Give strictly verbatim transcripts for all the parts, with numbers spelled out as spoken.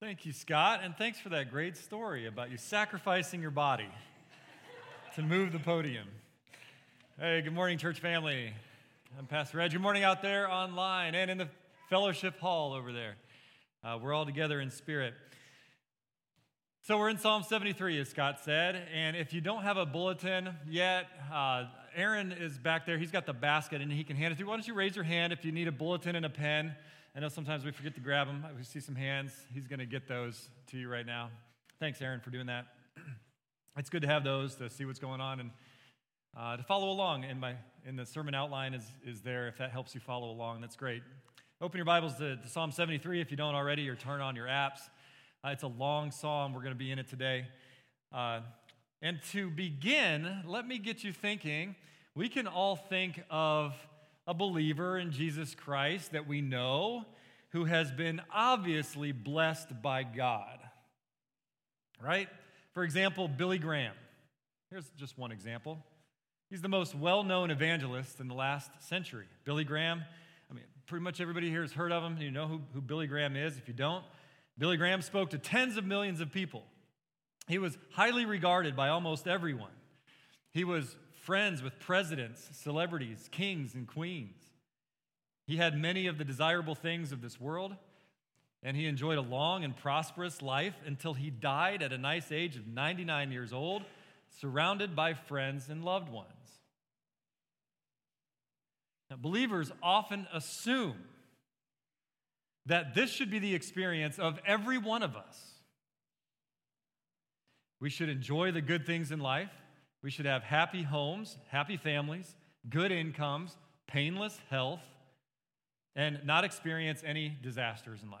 Thank you, Scott, and thanks for that great story about you sacrificing your body to move the podium. Hey, good morning, church family. I'm Pastor Ed. Good morning out there online and in the fellowship hall over there. Uh, we're all together in spirit. So we're in Psalm seventy-three, as Scott said, and if you don't have a bulletin yet, uh, Aaron is back there. He's got the basket, and he can hand it through. Why don't you raise your hand if you need a bulletin and a pen? I know sometimes we forget to grab them. We see some hands. He's going to get those to you right now. Thanks, Aaron, for doing that. It's good to have those to see what's going on and uh, to follow along. And my in the sermon outline is, is there. If that helps you follow along, that's great. Open your Bibles to, to Psalm seventy-three if you don't already, or turn on your apps. Uh, it's a long psalm. We're going to be in it today. Uh, and to begin, let me get you thinking. We can all think of a believer in Jesus Christ that we know who has been obviously blessed by God, right? For example, Billy Graham. Here's just one example. He's the most well-known evangelist in the last century. Billy Graham, I mean, pretty much everybody here has heard of him. You know who, who Billy Graham is. If you don't, Billy Graham spoke to tens of millions of people. He was highly regarded by almost everyone. He was friends with presidents, celebrities, kings, and queens. He had many of the desirable things of this world, and he enjoyed a long and prosperous life until he died at a nice age of ninety-nine years old, surrounded by friends and loved ones. Now, believers often assume that this should be the experience of every one of us. We should enjoy the good things in life. We should have happy homes, happy families, good incomes, painless health, and not experience any disasters in life.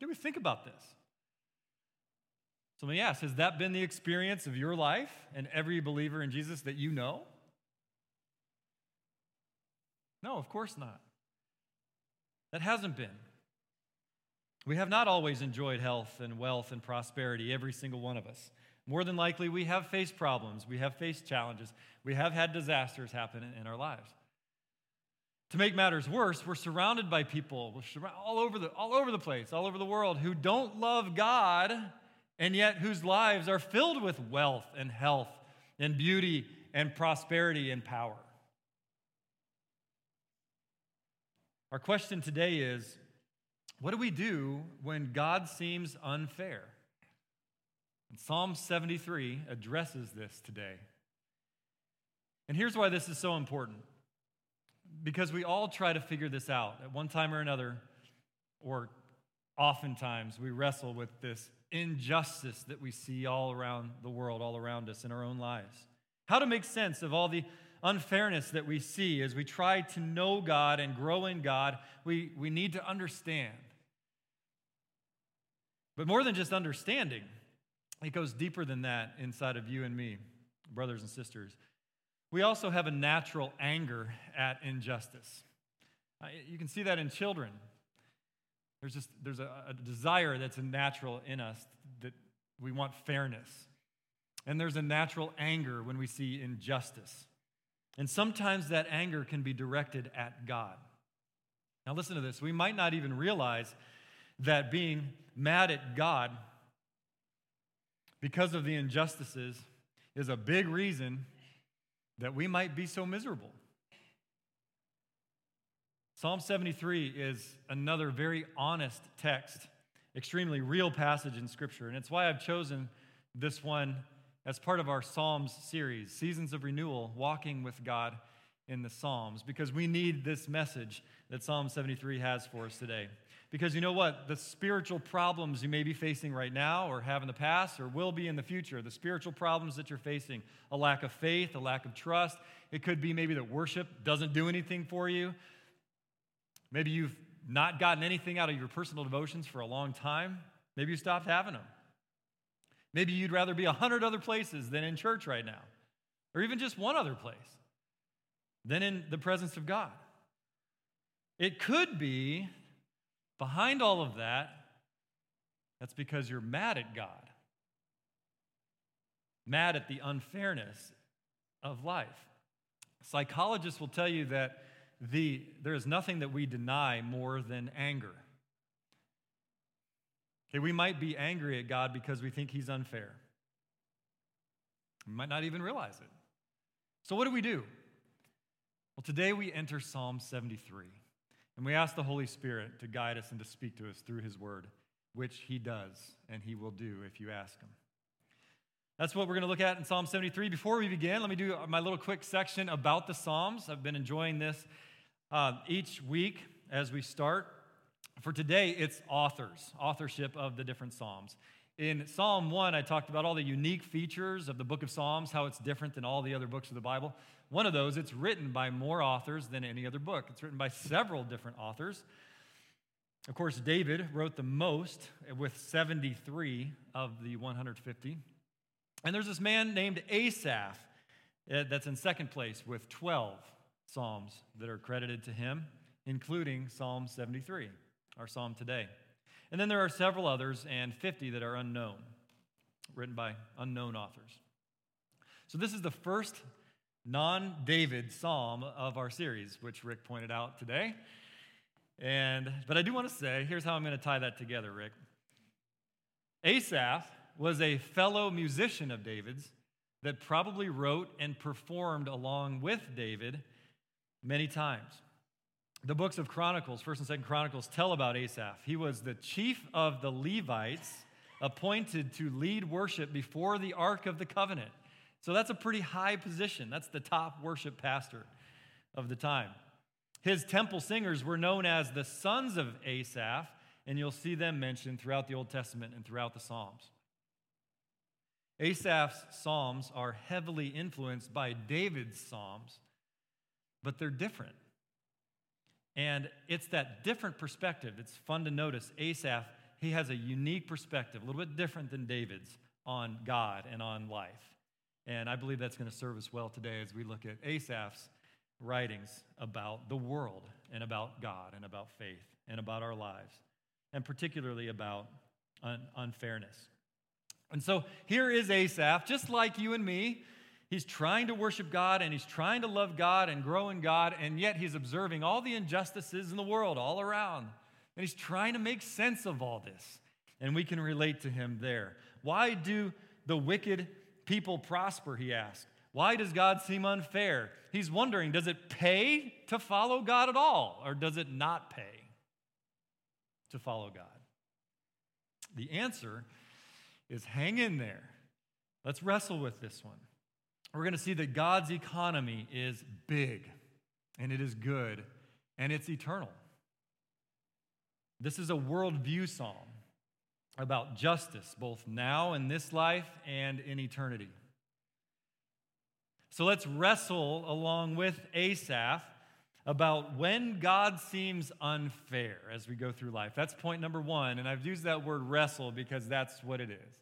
Do we think about this? Somebody asks, has that been the experience of your life and every believer in Jesus that you know? No, of course not. That hasn't been. We have not always enjoyed health and wealth and prosperity, every single one of us. More than likely, we have faced problems, we have faced challenges, we have had disasters happen in our lives. To make matters worse, we're surrounded by people all over the, all over the place, all over the world, who don't love God, and yet whose lives are filled with wealth and health and beauty and prosperity and power. Our question today is, what do we do when God seems unfair? And Psalm seventy-three addresses this today. And here's why this is so important. Because we all try to figure this out at one time or another, or oftentimes we wrestle with this injustice that we see all around the world, all around us in our own lives. How to make sense of all the unfairness that we see as we try to know God and grow in God. we, we need to understand. But more than just understanding, it goes deeper than that inside of you and me, brothers and sisters. We also have a natural anger at injustice. Uh, you can see that in children. There's just there's a, a desire that's natural in us that we want fairness. And there's a natural anger when we see injustice. And sometimes that anger can be directed at God. Now listen to this. We might not even realize that being mad at God because of the injustices is a big reason that we might be so miserable. Psalm seventy-three is another very honest text, extremely real passage in Scripture, and it's why I've chosen this one as part of our Psalms series, Seasons of Renewal, Walking with God in the Psalms, because we need this message that Psalm seventy-three has for us today. Because you know what? The spiritual problems you may be facing right now or have in the past or will be in the future, the spiritual problems that you're facing, a lack of faith, a lack of trust. It could be maybe that worship doesn't do anything for you. Maybe you've not gotten anything out of your personal devotions for a long time. Maybe you stopped having them. Maybe you'd rather be a hundred other places than in church right now, or even just one other place than in the presence of God. It could be behind all of that, that's because you're mad at God, mad at the unfairness of life. Psychologists will tell you that the there is nothing that we deny more than anger. Okay, we might be angry at God because we think he's unfair. We might not even realize it. So what do we do? Well, today we enter Psalm seventy-three, and we ask the Holy Spirit to guide us and to speak to us through his word, which he does, and he will do if you ask him. That's what we're going to look at in Psalm seventy-three. Before we begin, let me do my little quick section about the Psalms. I've been enjoying this uh, each week as we start. For today, it's authors, authorship of the different Psalms. In Psalm one, I talked about all the unique features of the book of Psalms, how it's different than all the other books of the Bible. One of those, it's written by more authors than any other book. It's written by several different authors. Of course, David wrote the most with seventy-three of the one hundred fifty. And there's this man named Asaph that's in second place with twelve Psalms that are credited to him, including Psalm seventy-three, our Psalm today. And then there are several others and fifty that are unknown, written by unknown authors. So this is the first non-David psalm of our series, which Rick pointed out today. And but I do want to say, here's how I'm going to tie that together, Rick. Asaph was a fellow musician of David's that probably wrote and performed along with David many times. The books of Chronicles, First and Second Chronicles, tell about Asaph. He was the chief of the Levites appointed to lead worship before the Ark of the Covenant. So that's a pretty high position. That's the top worship pastor of the time. His temple singers were known as the sons of Asaph, and you'll see them mentioned throughout the Old Testament and throughout the Psalms. Asaph's psalms are heavily influenced by David's psalms, but they're different. And it's that different perspective. It's fun to notice Asaph, he has a unique perspective, a little bit different than David's, on God and on life. And I believe that's going to serve us well today as we look at Asaph's writings about the world and about God and about faith and about our lives, and particularly about un- unfairness. And so here is Asaph, just like you and me. He's trying to worship God, and he's trying to love God and grow in God, and yet he's observing all the injustices in the world all around, and he's trying to make sense of all this, and we can relate to him there. Why do the wicked people prosper, he asks. Why does God seem unfair? He's wondering, does it pay to follow God at all, or does it not pay to follow God? The answer is hang in there. Let's wrestle with this one. We're going to see that God's economy is big, and it is good, and it's eternal. This is a worldview psalm about justice, both now in this life and in eternity. So let's wrestle along with Asaph about when God seems unfair as we go through life. That's point number one, and I've used that word wrestle because that's what it is.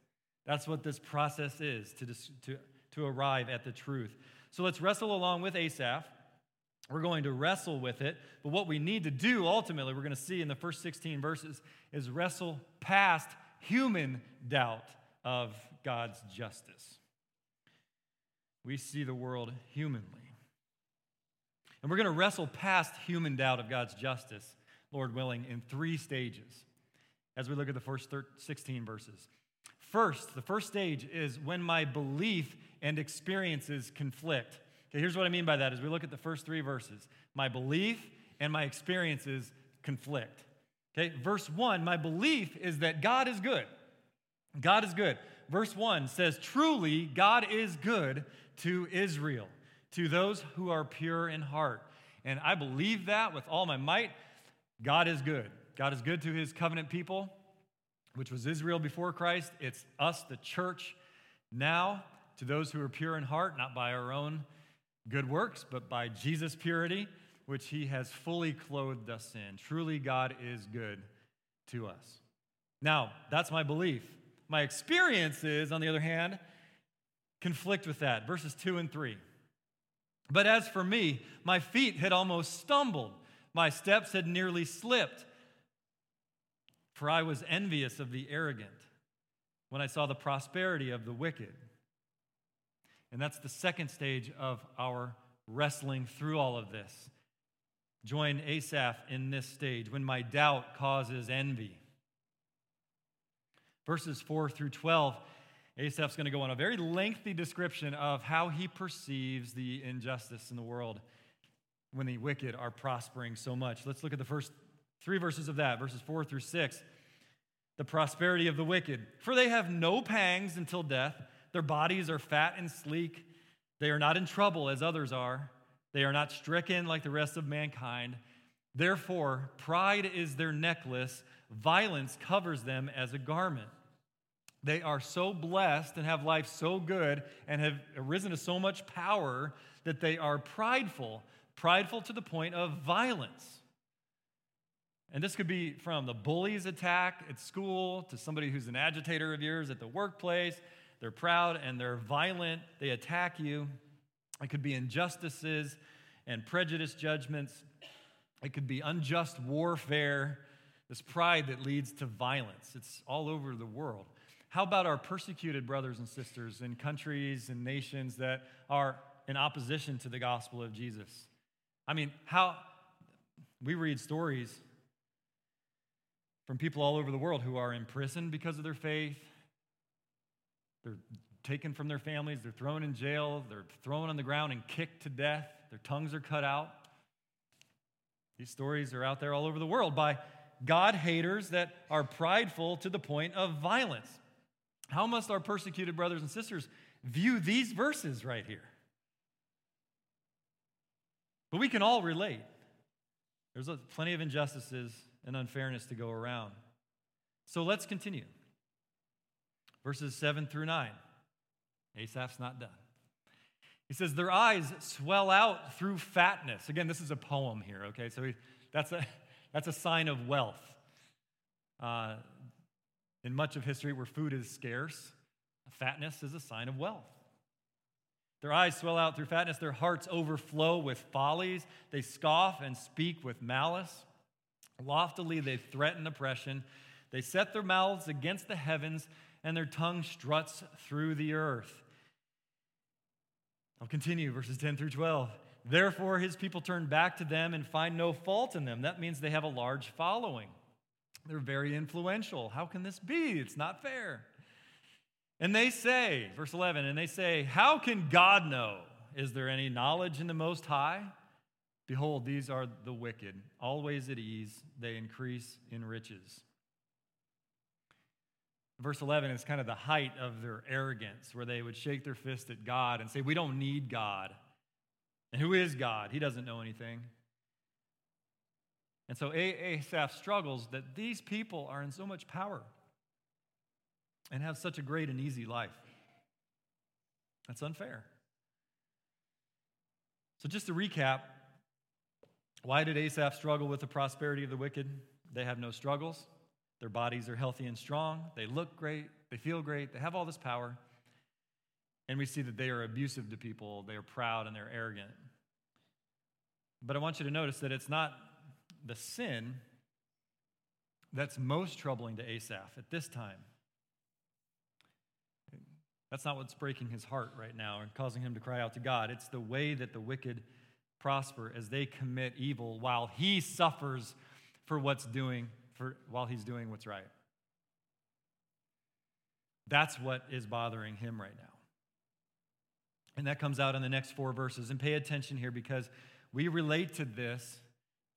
That's what this process is, to to to arrive at the truth. So let's wrestle along with Asaph. We're going to wrestle with it, but what we need to do ultimately, we're going to see in the first sixteen verses, is wrestle past human doubt of God's justice. We see the world humanly. And we're going to wrestle past human doubt of God's justice, Lord willing, in three stages as we look at the first sixteen verses. First, the first stage is when my belief and experiences conflict. Okay, here's what I mean by that as we look at the first three verses. My belief and my experiences conflict. Okay, verse one, my belief is that God is good. God is good. Verse one says, truly, God is good to Israel, to those who are pure in heart. And I believe that with all my might. God is good. God is good to his covenant people, which was Israel before Christ. It's us, the church, now, to those who are pure in heart, not by our own good works, but by Jesus' purity, which he has fully clothed us in. Truly, God is good to us. Now, that's my belief. My experiences, on the other hand, conflict with that. Verses two and three. But as for me, my feet had almost stumbled. My steps had nearly slipped. For I was envious of the arrogant when I saw the prosperity of the wicked. And that's the second stage of our wrestling through all of this. Join Asaph in this stage when my doubt causes envy. Verses four through twelve, Asaph's going to go on a very lengthy description of how he perceives the injustice in the world when the wicked are prospering so much. Let's look at the first three verses of that, verses four through six. The prosperity of the wicked. For they have no pangs until death. Their bodies are fat and sleek. They are not in trouble as others are. They are not stricken like the rest of mankind. Therefore, pride is their necklace. Violence covers them as a garment. They are so blessed and have life so good and have arisen to so much power that they are prideful, prideful to the point of violence. And this could be from the bully's attack at school to somebody who's an agitator of yours at the workplace. They're proud and they're violent. They attack you. It could be injustices and prejudice judgments. It could be unjust warfare, this pride that leads to violence. It's all over the world. How about our persecuted brothers and sisters in countries and nations that are in opposition to the gospel of Jesus? I mean, how we read stories from people all over the world who are imprisoned because of their faith. They're taken from their families. They're thrown in jail. They're thrown on the ground and kicked to death. Their tongues are cut out. These stories are out there all over the world by God-haters that are prideful to the point of violence. How must our persecuted brothers and sisters view these verses right here? But we can all relate. There's plenty of injustices and unfairness to go around. So let's continue. Verses seven through nine. Asaph's not done. He says, their eyes swell out through fatness. Again, this is a poem here, okay? So he, that's, a, that's a sign of wealth. Uh, in much of history where food is scarce, fatness is a sign of wealth. Their eyes swell out through fatness. Their hearts overflow with follies. They scoff and speak with malice. Loftily they threaten oppression. They set their mouths against the heavens, and their tongue struts through the earth. I'll continue, verses ten through twelve. Therefore his people turn back to them and find no fault in them. That means they have a large following. They're very influential. How can this be? It's not fair. And they say, verse eleven, and they say, how can God know? Is there any knowledge in the Most High? Behold, these are the wicked, always at ease, they increase in riches. Verse eleven is kind of the height of their arrogance, where they would shake their fist at God and say, we don't need God. And who is God? He doesn't know anything. And so Asaph struggles that these people are in so much power and have such a great and easy life. That's unfair. So just to recap, why did Asaph struggle with the prosperity of the wicked? They have no struggles. Their bodies are healthy and strong. They look great. They feel great. They have all this power. And we see that they are abusive to people. They are proud and they're arrogant. But I want you to notice that it's not the sin that's most troubling to Asaph at this time. That's not what's breaking his heart right now and causing him to cry out to God. It's the way that the wicked prosper as they commit evil while he suffers for what's doing For, while he's doing what's right. That's what is bothering him right now. And that comes out in the next four verses. And pay attention here because we relate to this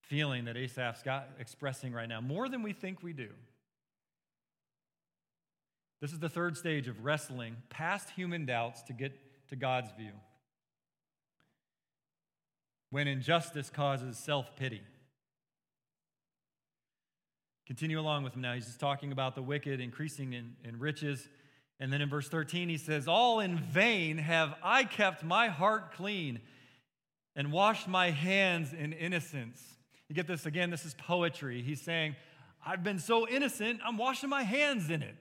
feeling that Asaph's got expressing right now more than we think we do. This is the third stage of wrestling past human doubts to get to God's view. When injustice causes self-pity. Continue along with him now. He's just talking about the wicked increasing in, in riches. And then in verse thirteen, he says, all in vain have I kept my heart clean and washed my hands in innocence. You get this again, this is poetry. He's saying, I've been so innocent, I'm washing my hands in it.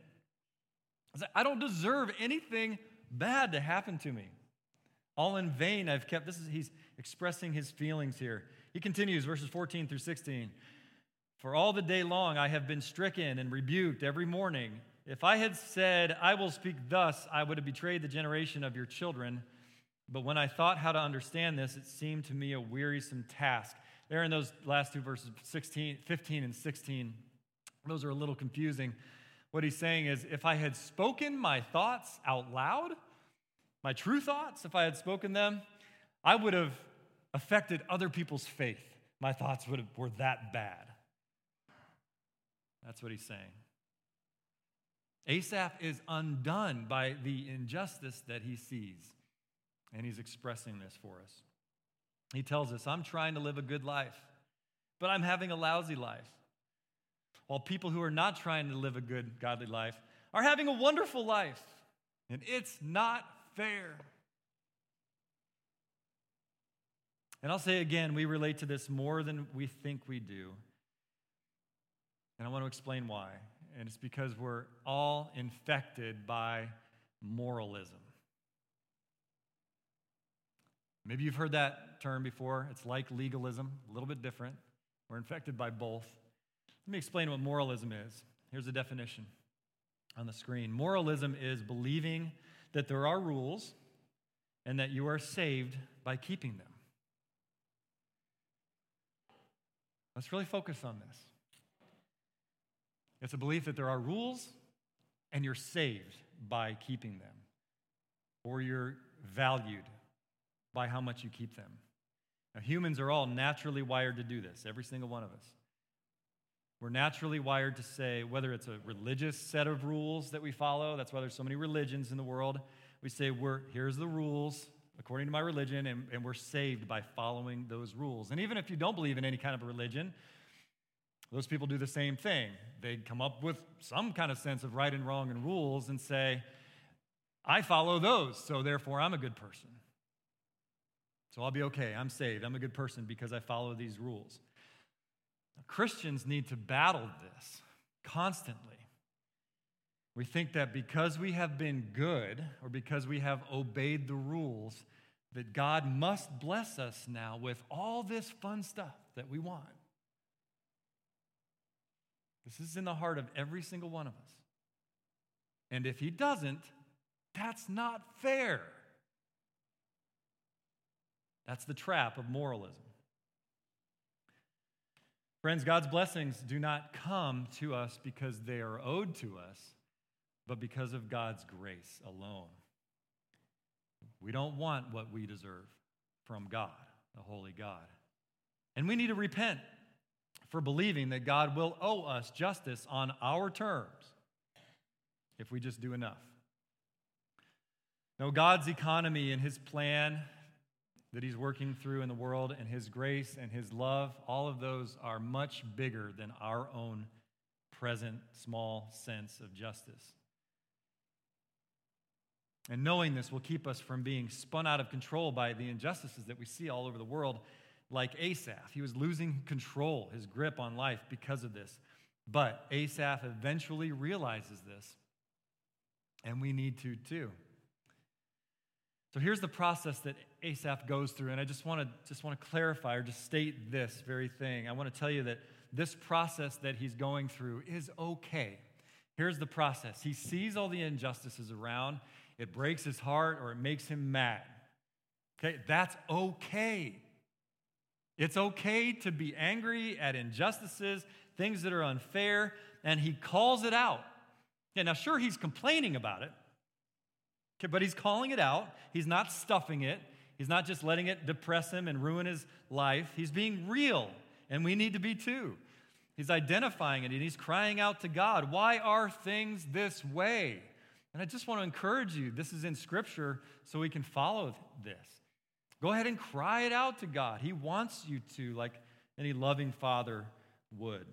I don't deserve anything bad to happen to me. All in vain I've kept, this is, he's expressing his feelings here. He continues, verses fourteen through sixteen. For all the day long I have been stricken and rebuked every morning. If I had said, I will speak thus, I would have betrayed the generation of your children. But when I thought how to understand this, it seemed to me a wearisome task. There in those last two verses, sixteen, fifteen and sixteen, those are a little confusing. What he's saying is, if I had spoken my thoughts out loud, my true thoughts, if I had spoken them, I would have affected other people's faith. My thoughts would have, were that bad. That's what he's saying. Asaph is undone by the injustice that he sees, and he's expressing this for us. He tells us, I'm trying to live a good life, but I'm having a lousy life. While people who are not trying to live a good, godly life are having a wonderful life, and it's not fair. And I'll say again, we relate to this more than we think we do. And I want to explain why. And it's because we're all infected by moralism. Maybe you've heard that term before. It's like legalism, a little bit different. We're infected by both. Let me explain what moralism is. Here's a definition on the screen. Moralism is believing that there are rules and that you are saved by keeping them. Let's really focus on this. It's a belief that there are rules and you're saved by keeping them, or you're valued by how much you keep them. Now, humans are all naturally wired to do this, every single one of us. We're naturally wired to say, whether it's a religious set of rules that we follow, that's why there's so many religions in the world, we say, we're here's the rules according to my religion, and, and we're saved by following those rules. And even if you don't believe in any kind of a religion, those people do the same thing. They come up with some kind of sense of right and wrong and rules and say, I follow those, so therefore I'm a good person. So I'll be okay, I'm saved, I'm a good person because I follow these rules. Now, Christians need to battle this constantly. We think that because we have been good or because we have obeyed the rules, that God must bless us now with all this fun stuff that we want. This is in the heart of every single one of us. And if he doesn't, that's not fair. That's the trap of moralism. Friends, God's blessings do not come to us because they are owed to us, but because of God's grace alone. We don't want what we deserve from God, the holy God. And we need to repent for believing that God will owe us justice on our terms if we just do enough. No, God's economy and his plan that he's working through in the world and his grace and his love, all of those are much bigger than our own present small sense of justice. And knowing this will keep us from being spun out of control by the injustices that we see all over the world. Like Asaph, he was losing control, his grip on life because of this. But Asaph eventually realizes this, and we need to too. So here's the process that Asaph goes through, and I just want to just want to clarify or just state this very thing. I want to tell you that this process that he's going through is okay. Here's the process. He sees all the injustices around. It breaks his heart or it makes him mad. Okay, that's okay. It's okay to be angry at injustices, things that are unfair, and he calls it out. Yeah, now, sure, he's complaining about it, okay, but he's calling it out. He's not stuffing it. He's not just letting it depress him and ruin his life. He's being real, and we need to be too. He's identifying it, and he's crying out to God, why are things this way? And I just want to encourage you, this is in Scripture, so we can follow this. Go ahead and cry it out to God. He wants you to, like any loving father would.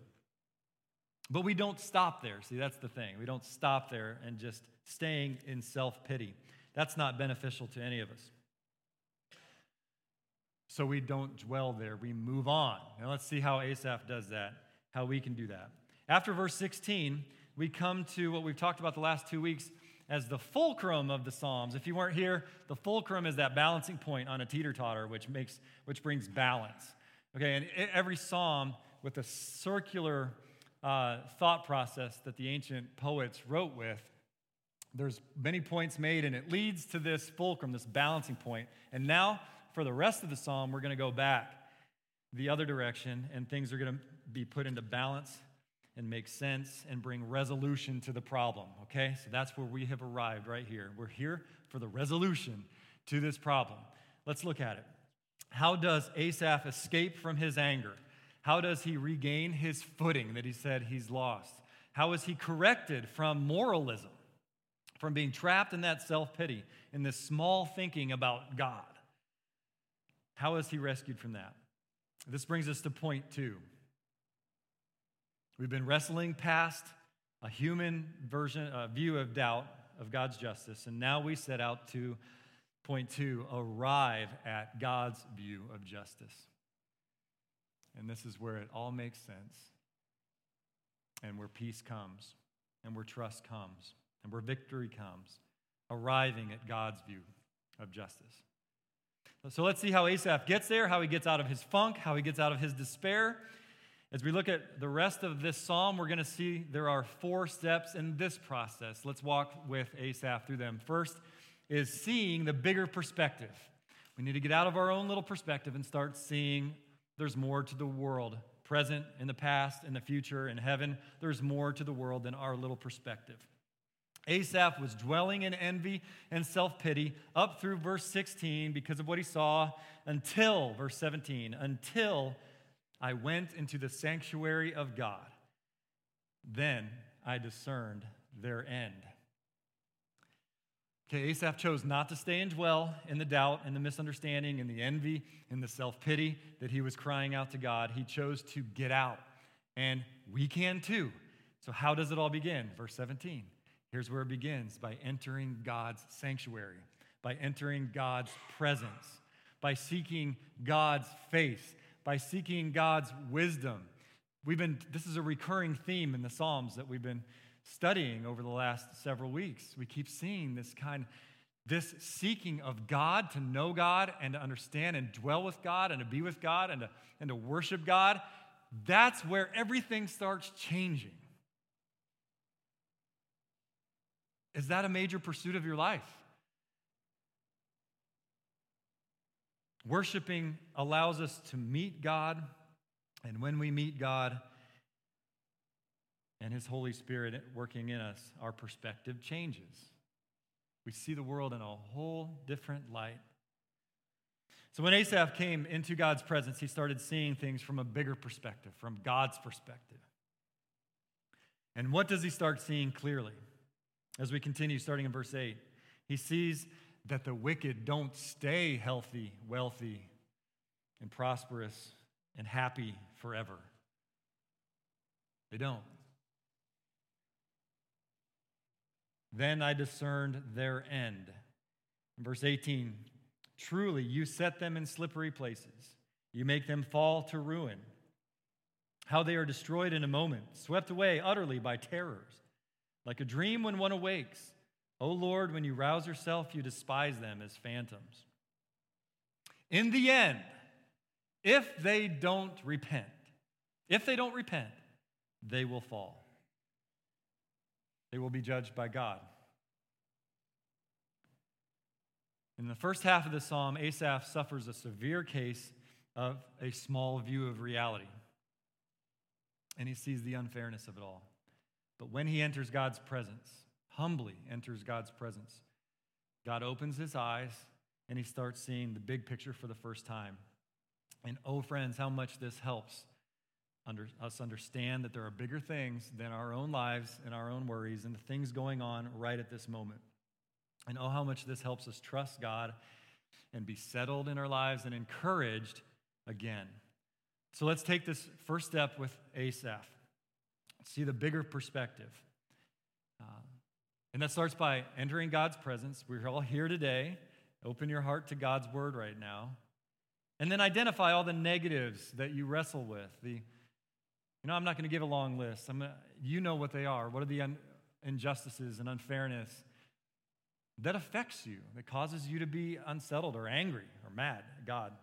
But we don't stop there. See, that's the thing. We don't stop there and just staying in self-pity. That's not beneficial to any of us. So we don't dwell there. We move on. Now let's see how Asaph does that, how we can do that. After verse sixteen, we come to what we've talked about the last two weeks, as the fulcrum of the Psalms. If you weren't here, the fulcrum is that balancing point on a teeter-totter, which makes, which brings balance. Okay, and every psalm with a circular uh, thought process that the ancient poets wrote with, there's many points made, and it leads to this fulcrum, this balancing point. And now, for the rest of the psalm, we're going to go back the other direction, and things are going to be put into balance and make sense and bring resolution to the problem, okay? So that's where we have arrived right here. We're here for the resolution to this problem. Let's look at it. How does Asaph escape from his anger? How does he regain his footing that he said he's lost? How is he corrected from moralism, from being trapped in that self-pity, in this small thinking about God? How is he rescued from that? This brings us to point two. We've been wrestling past a human version, a view of doubt of God's justice, and now we set out to, point two, arrive at God's view of justice. And this is where it all makes sense, and where peace comes, and where trust comes, and where victory comes, arriving at God's view of justice. So let's see how Asaph gets there, how he gets out of his funk, how he gets out of his despair. As we look at the rest of this psalm, we're going to see there are four steps in this process. Let's walk with Asaph through them. First is seeing the bigger perspective. We need to get out of our own little perspective and start seeing there's more to the world, present, in the past, in the future, in heaven. There's more to the world than our little perspective. Asaph was dwelling in envy and self-pity up through verse sixteen because of what he saw until, verse seventeen, until I went into the sanctuary of God. Then I discerned their end. Okay, Asaph chose not to stay and dwell in the doubt and the misunderstanding and the envy and the self-pity that he was crying out to God. He chose to get out, and we can too. So how does it all begin? Verse seventeen. Here's where it begins, by entering God's sanctuary, by entering God's presence, by seeking God's face, by seeking God's wisdom. We've been, this is a recurring theme in the Psalms that we've been studying over the last several weeks. We keep seeing this kind, this seeking of God, to know God and to understand and dwell with God and to be with God and to, and to worship God. That's where everything starts changing. Is that a major pursuit of your life? Worshiping allows us to meet God, and when we meet God and His Holy Spirit working in us, our perspective changes. We see the world in a whole different light. So when Asaph came into God's presence, he started seeing things from a bigger perspective, from God's perspective. And what does he start seeing clearly? As we continue, starting in verse eight, he sees that the wicked don't stay healthy, wealthy, and prosperous, and happy forever. They don't. Then I discerned their end. In verse eighteen, truly you set them in slippery places. You make them fall to ruin. How they are destroyed in a moment, swept away utterly by terrors. Like a dream when one awakes, O Lord, when you rouse yourself, you despise them as phantoms. In the end, if they don't repent, if they don't repent, they will fall. They will be judged by God. In the first half of the psalm, Asaph suffers a severe case of a small view of reality, and he sees the unfairness of it all. But when he enters God's presence, humbly enters God's presence, God opens his eyes, and he starts seeing the big picture for the first time. And oh, friends, how much this helps under, us understand that there are bigger things than our own lives and our own worries and the things going on right at this moment. And oh, how much this helps us trust God and be settled in our lives and encouraged again. So let's take this first step with Asaph. See the bigger perspective. Uh, And that starts by entering God's presence. We're all here today. Open your heart to God's word right now. And then identify all the negatives that you wrestle with. The, you know, I'm not going to give a long list. I'm gonna, you know what they are. What are the un, injustices and unfairness that affects you, that causes you to be unsettled or angry or mad at God?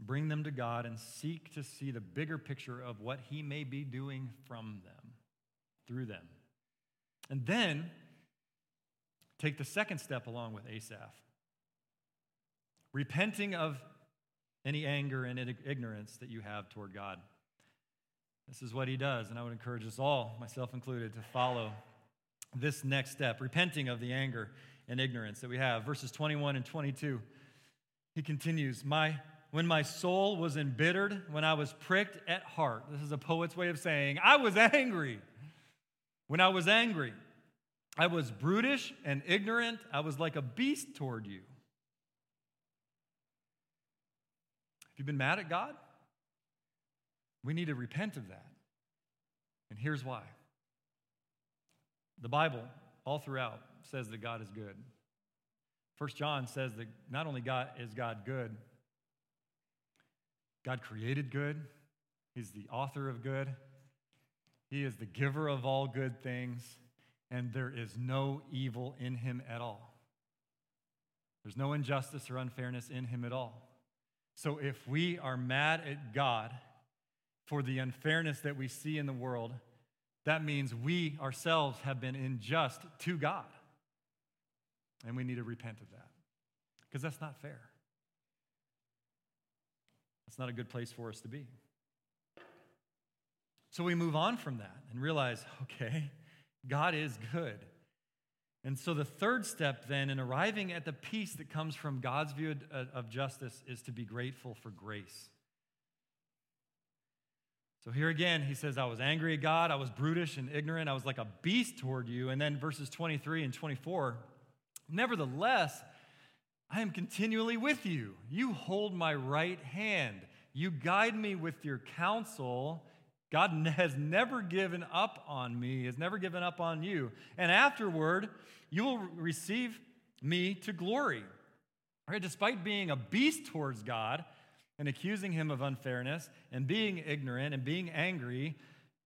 Bring them to God and seek to see the bigger picture of what He may be doing from them, through them. And then take the second step along with Asaph, repenting of any anger and ignorance that you have toward God. This is what he does, and I would encourage us all, myself included, to follow this next step, repenting of the anger and ignorance that we have. Verses twenty-one and twenty-two, he continues, "My when my soul was embittered, when I was pricked at heart." This is a poet's way of saying, I was angry. When I was angry, I was brutish and ignorant. I was like a beast toward you. Have you been mad at God? We need to repent of that. And here's why. The Bible, all throughout, says that God is good. First John says that not only God is God good, God created good. He's the author of good. He is the giver of all good things, and there is no evil in him at all. There's no injustice or unfairness in him at all. So if we are mad at God for the unfairness that we see in the world, that means we ourselves have been unjust to God. And we need to repent of that, because that's not fair. That's not a good place for us to be. So we move on from that and realize, okay, God is good. And so the third step then in arriving at the peace that comes from God's view of justice is to be grateful for grace. So here again, he says, I was angry at God, I was brutish and ignorant, I was like a beast toward you. And then verses twenty-three and twenty-four, nevertheless, I am continually with you. You hold my right hand. You guide me with your counsel. God has never given up on me, has never given up on you. And afterward, you will receive me to glory. All right, despite being a beast towards God, and accusing him of unfairness, and being ignorant, and being angry,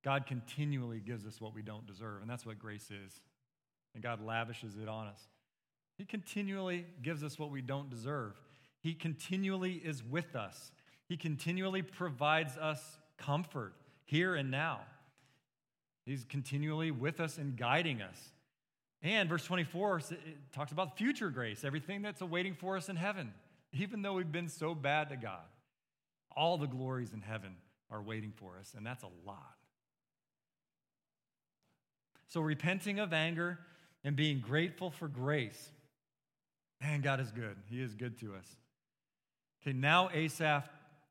God continually gives us what we don't deserve, and that's what grace is. And God lavishes it on us. He continually gives us what we don't deserve. He continually is with us. He continually provides us comfort here and now. He's continually with us and guiding us. And verse twenty-four talks about future grace, everything that's awaiting for us in heaven. Even though we've been so bad to God, all the glories in heaven are waiting for us, and that's a lot. So repenting of anger and being grateful for grace. Man, God is good. He is good to us. Okay, now Asaph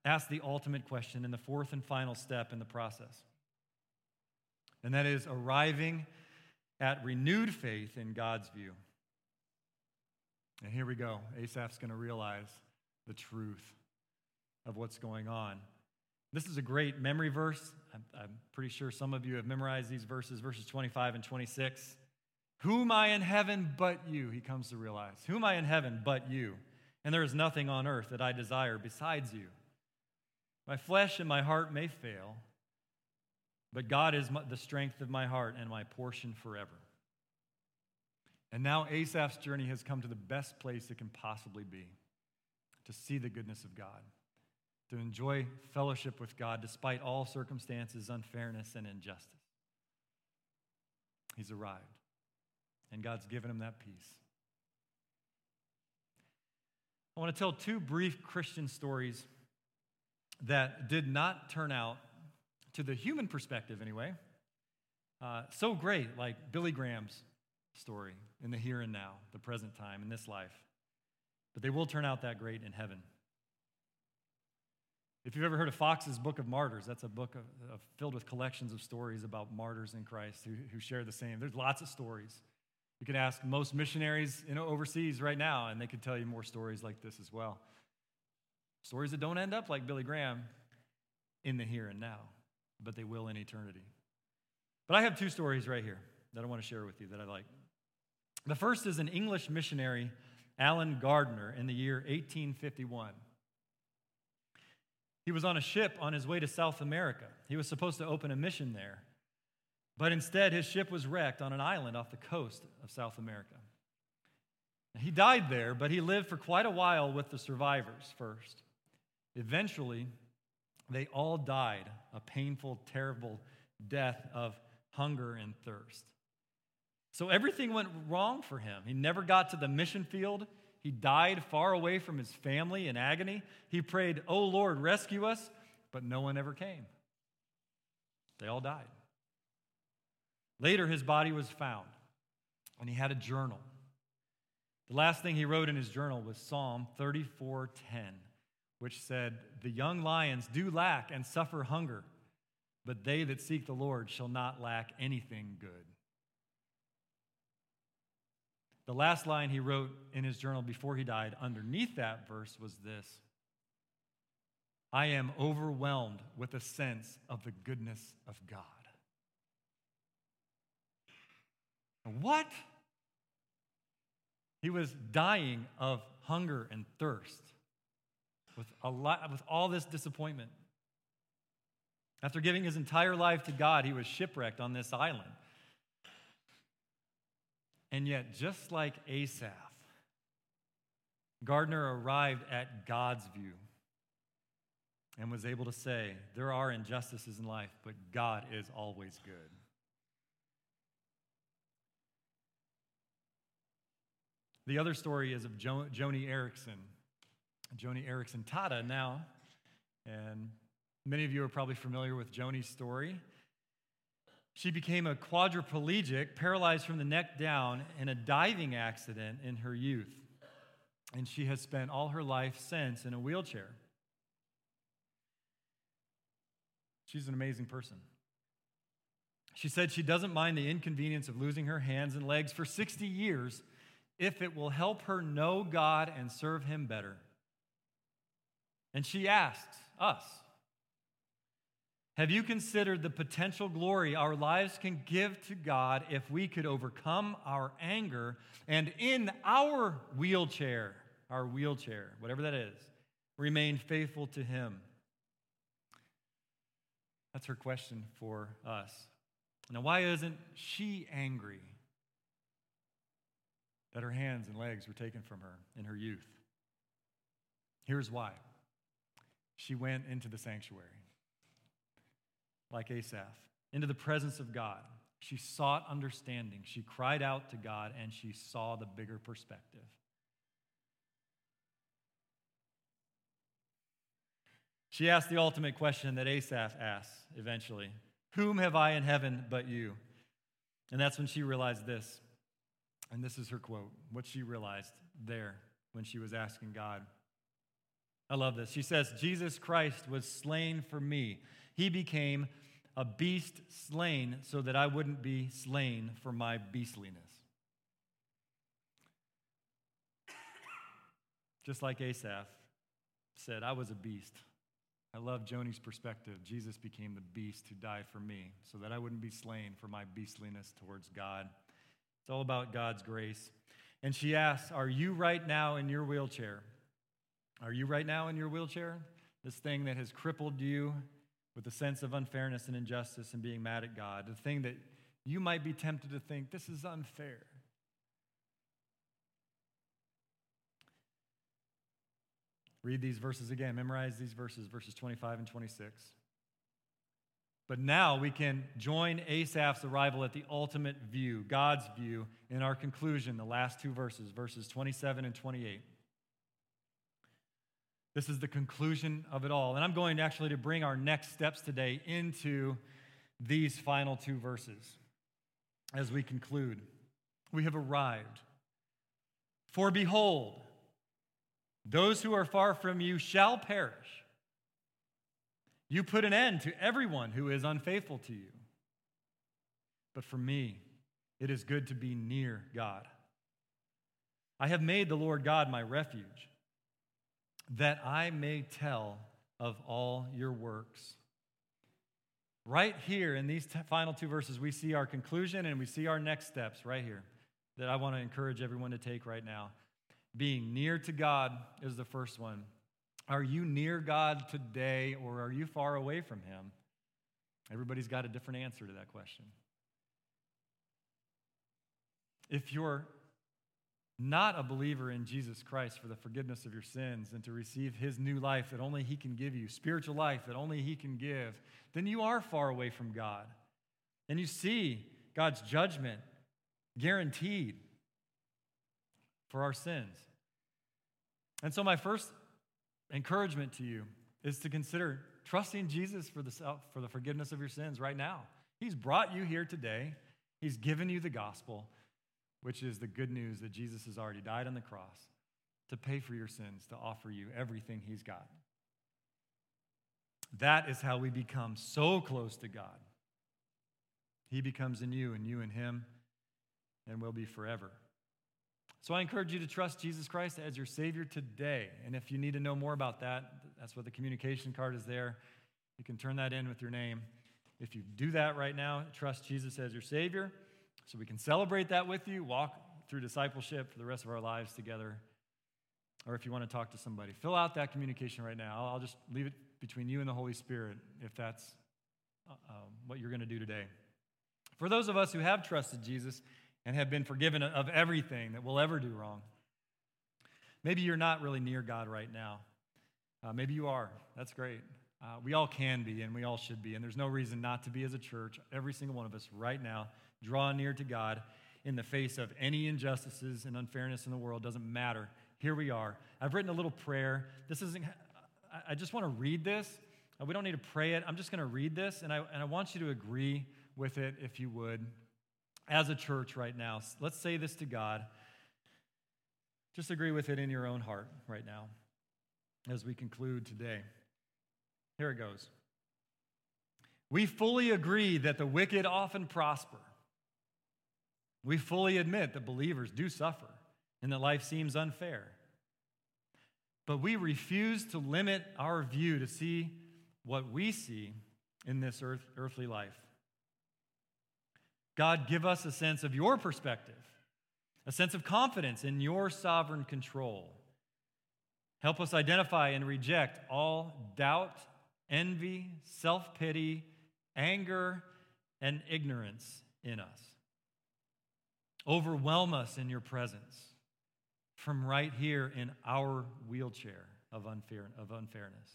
asks the ultimate question in the fourth and final step in the process, and that is arriving at renewed faith in God's view. And here we go. Asaph's going to realize the truth of what's going on. This is a great memory verse. I'm, I'm pretty sure some of you have memorized these verses, verses twenty-five and twenty-six. Who am I in heaven but you? He comes to realize. Who am I in heaven but you? And there is nothing on earth that I desire besides you. My flesh and my heart may fail, but God is my, the strength of my heart and my portion forever. And now Asaph's journey has come to the best place it can possibly be, to see the goodness of God, to enjoy fellowship with God despite all circumstances, unfairness, and injustice. He's arrived, and God's given him that peace. I want to tell two brief Christian stories that did not turn out, to the human perspective anyway, uh, so great, like Billy Graham's story in the here and now, the present time, in this life. But they will turn out that great in heaven. If you've ever heard of Fox's Book of Martyrs, that's a book of, of, filled with collections of stories about martyrs in Christ who, who share the same. There's lots of stories. You could ask most missionaries you know, overseas right now, and they could tell you more stories like this as well. Stories that don't end up like Billy Graham in the here and now, but they will in eternity. But I have two stories right here that I want to share with you that I like. The first is an English missionary, Alan Gardner, in the year eighteen fifty-one. He was on a ship on his way to South America. He was supposed to open a mission there, but instead his ship was wrecked on an island off the coast of South America. He died there, but he lived for quite a while with the survivors first. Eventually, they all died a painful, terrible death of hunger and thirst. So everything went wrong for him. He never got to the mission field. He died far away from his family in agony. He prayed, "Oh Lord, rescue us," but no one ever came. They all died. Later, his body was found, and he had a journal. The last thing he wrote in his journal was Psalm thirty-four ten, which said, "The young lions do lack and suffer hunger, but they that seek the Lord shall not lack anything good." The last line he wrote in his journal before he died underneath that verse was this: "I am overwhelmed with a sense of the goodness of God." What? He was dying of hunger and thirst with a lot, with all this disappointment. After giving his entire life to God, he was shipwrecked on this island. And yet, just like Asaph, Gardner arrived at God's view and was able to say, there are injustices in life, but God is always good. The other story is of jo- Joni Erickson, Joni Erickson Tada now, and many of you are probably familiar with Joni's story. She became a quadriplegic, paralyzed from the neck down, in a diving accident in her youth. And she has spent all her life since in a wheelchair. She's an amazing person. She said she doesn't mind the inconvenience of losing her hands and legs for sixty years if it will help her know God and serve him better. And she asks us, have you considered the potential glory our lives can give to God if we could overcome our anger and in our wheelchair, our wheelchair, whatever that is, remain faithful to him? That's her question for us. Now, why isn't she angry that her hands and legs were taken from her in her youth? Here's why. She went into the sanctuary. Like Asaph, into the presence of God. She sought understanding. She cried out to God, and she saw the bigger perspective. She asked the ultimate question that Asaph asks eventually, whom have I in heaven but you? And that's when she realized this, and this is her quote, what she realized there when she was asking God. I love this. She says, Jesus Christ was slain for me. He became a beast slain so that I wouldn't be slain for my beastliness. Just like Asaph said, I was a beast. I love Joni's perspective. Jesus became the beast who died for me so that I wouldn't be slain for my beastliness towards God. It's all about God's grace. And she asks, are you right now in your wheelchair? Are you right now in your wheelchair? This thing that has crippled you with a sense of unfairness and injustice and being mad at God, the thing that you might be tempted to think, this is unfair. Read these verses again. Memorize these verses, verses twenty-five and twenty-six. But now we can join Asaph's arrival at the ultimate view, God's view, in our conclusion, the last two verses, verses twenty-seven and twenty-eight. This is the conclusion of it all. And I'm going to actually to bring our next steps today into these final two verses as we conclude. We have arrived. For behold, those who are far from you shall perish. You put an end to everyone who is unfaithful to you. But for me, it is good to be near God. I have made the Lord God my refuge, that I may tell of all your works. Right here in these t- final two verses, we see our conclusion and we see our next steps right here that I want to encourage everyone to take right now. Being near to God is the first one. Are you near God today, or are you far away from him? Everybody's got a different answer to that question. If you're not a believer in Jesus Christ for the forgiveness of your sins and to receive his new life that only he can give you, spiritual life that only he can give, then you are far away from God. And you see God's judgment guaranteed for our sins. And so my first encouragement to you is to consider trusting Jesus for the self, for the forgiveness of your sins right now. He's brought you here today. He's given you the gospel, which is the good news that Jesus has already died on the cross to pay for your sins, to offer you everything he's got. That is how we become so close to God. He becomes in you, and you in him, and will be forever. So I encourage you to trust Jesus Christ as your Savior today. And if you need to know more about that, that's what the communication card is there. You can turn that in with your name. If you do that right now, trust Jesus as your Savior, so we can celebrate that with you, walk through discipleship for the rest of our lives together. Or if you want to talk to somebody, fill out that communication right now. I'll just leave it between you and the Holy Spirit if that's uh, what you're going to do today. For those of us who have trusted Jesus and have been forgiven of everything that we'll ever do wrong, maybe you're not really near God right now. Uh, maybe you are. That's great. Uh, we all can be, and we all should be, and there's no reason not to be as a church. Every single one of us right now, draw near to God in the face of any injustices and unfairness in the world. Doesn't matter. Here we are. I've written a little prayer. This isn't... I just want to read this. We don't need to pray it. I'm just going to read this, and I and I want you to agree with it, if you would, as a church right now. Let's say this to God. Just agree with it in your own heart right now as we conclude today. Here it goes. We fully agree that the wicked often prosper. We fully admit that believers do suffer and that life seems unfair. But we refuse to limit our view to see what we see in this earth, earthly life. God, give us a sense of your perspective, a sense of confidence in your sovereign control. Help us identify and reject all doubt, envy, self-pity, anger, and ignorance in us. Overwhelm us in your presence from right here in our wheelchair of unfair, of unfairness.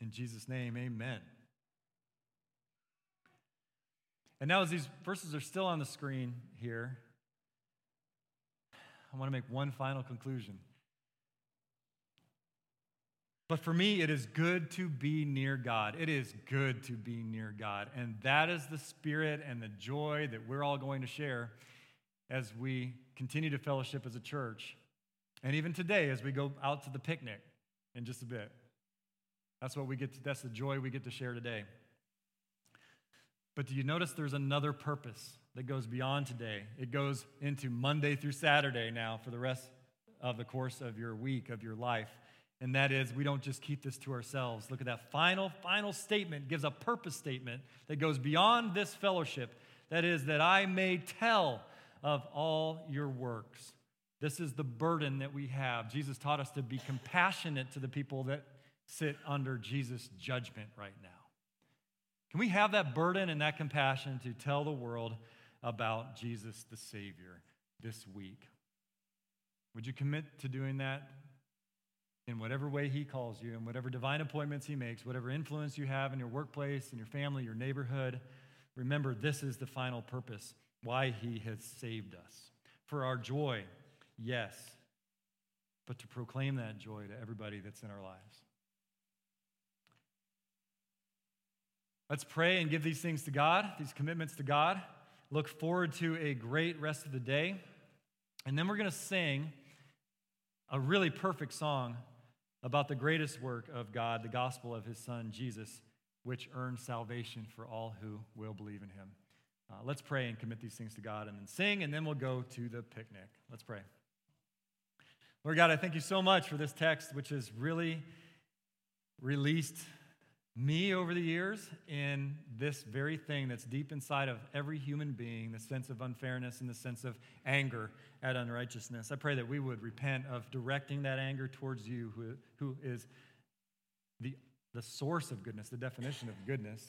In Jesus' name, amen. And now as these verses are still on the screen here, I want to make one final conclusion. But for me, it is good to be near God. It is good to be near God. And that is the spirit and the joy that we're all going to share as we continue to fellowship as a church, and even today as we go out to the picnic in just a bit. That's what we get to, that's the joy we get to share today. But do you notice there's another purpose that goes beyond today? It goes into Monday through Saturday now for the rest of the course of your week, of your life, and that is we don't just keep this to ourselves. Look at that final, final statement, gives a purpose statement that goes beyond this fellowship. That is that I may tell of all your works. This is the burden that we have. Jesus taught us to be compassionate to the people that sit under Jesus' judgment right now. Can we have that burden and that compassion to tell the world about Jesus the Savior this week? Would you commit to doing that in whatever way he calls you, in whatever divine appointments he makes, whatever influence you have in your workplace, in your family, your neighborhood? Remember, this is the final purpose. Why he has saved us. For our joy, yes, but to proclaim that joy to everybody that's in our lives. Let's pray and give these things to God, these commitments to God. Look forward to a great rest of the day. And then we're going to sing a really perfect song about the greatest work of God, the gospel of his son, Jesus, which earns salvation for all who will believe in him. Uh, let's pray and commit these things to God and then sing, and then we'll go to the picnic. Let's pray. Lord God, I thank you so much for this text, which has really released me over the years in this very thing that's deep inside of every human being, the sense of unfairness and the sense of anger at unrighteousness. I pray that we would repent of directing that anger towards you, who, who is the, the source of goodness, the definition of goodness.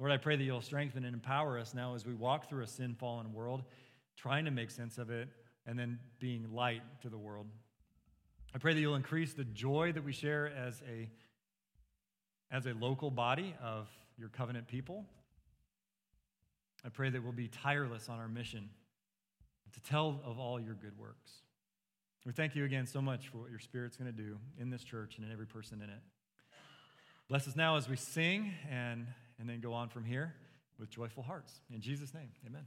Lord, I pray that you'll strengthen and empower us now as we walk through a sin-fallen world, trying to make sense of it, and then being light to the world. I pray that you'll increase the joy that we share as a, as a local body of your covenant people. I pray that we'll be tireless on our mission to tell of all your good works. We thank you again so much for what your Spirit's going to do in this church and in every person in it. Bless us now as we sing and, and then go on from here with joyful hearts. In Jesus' name, amen.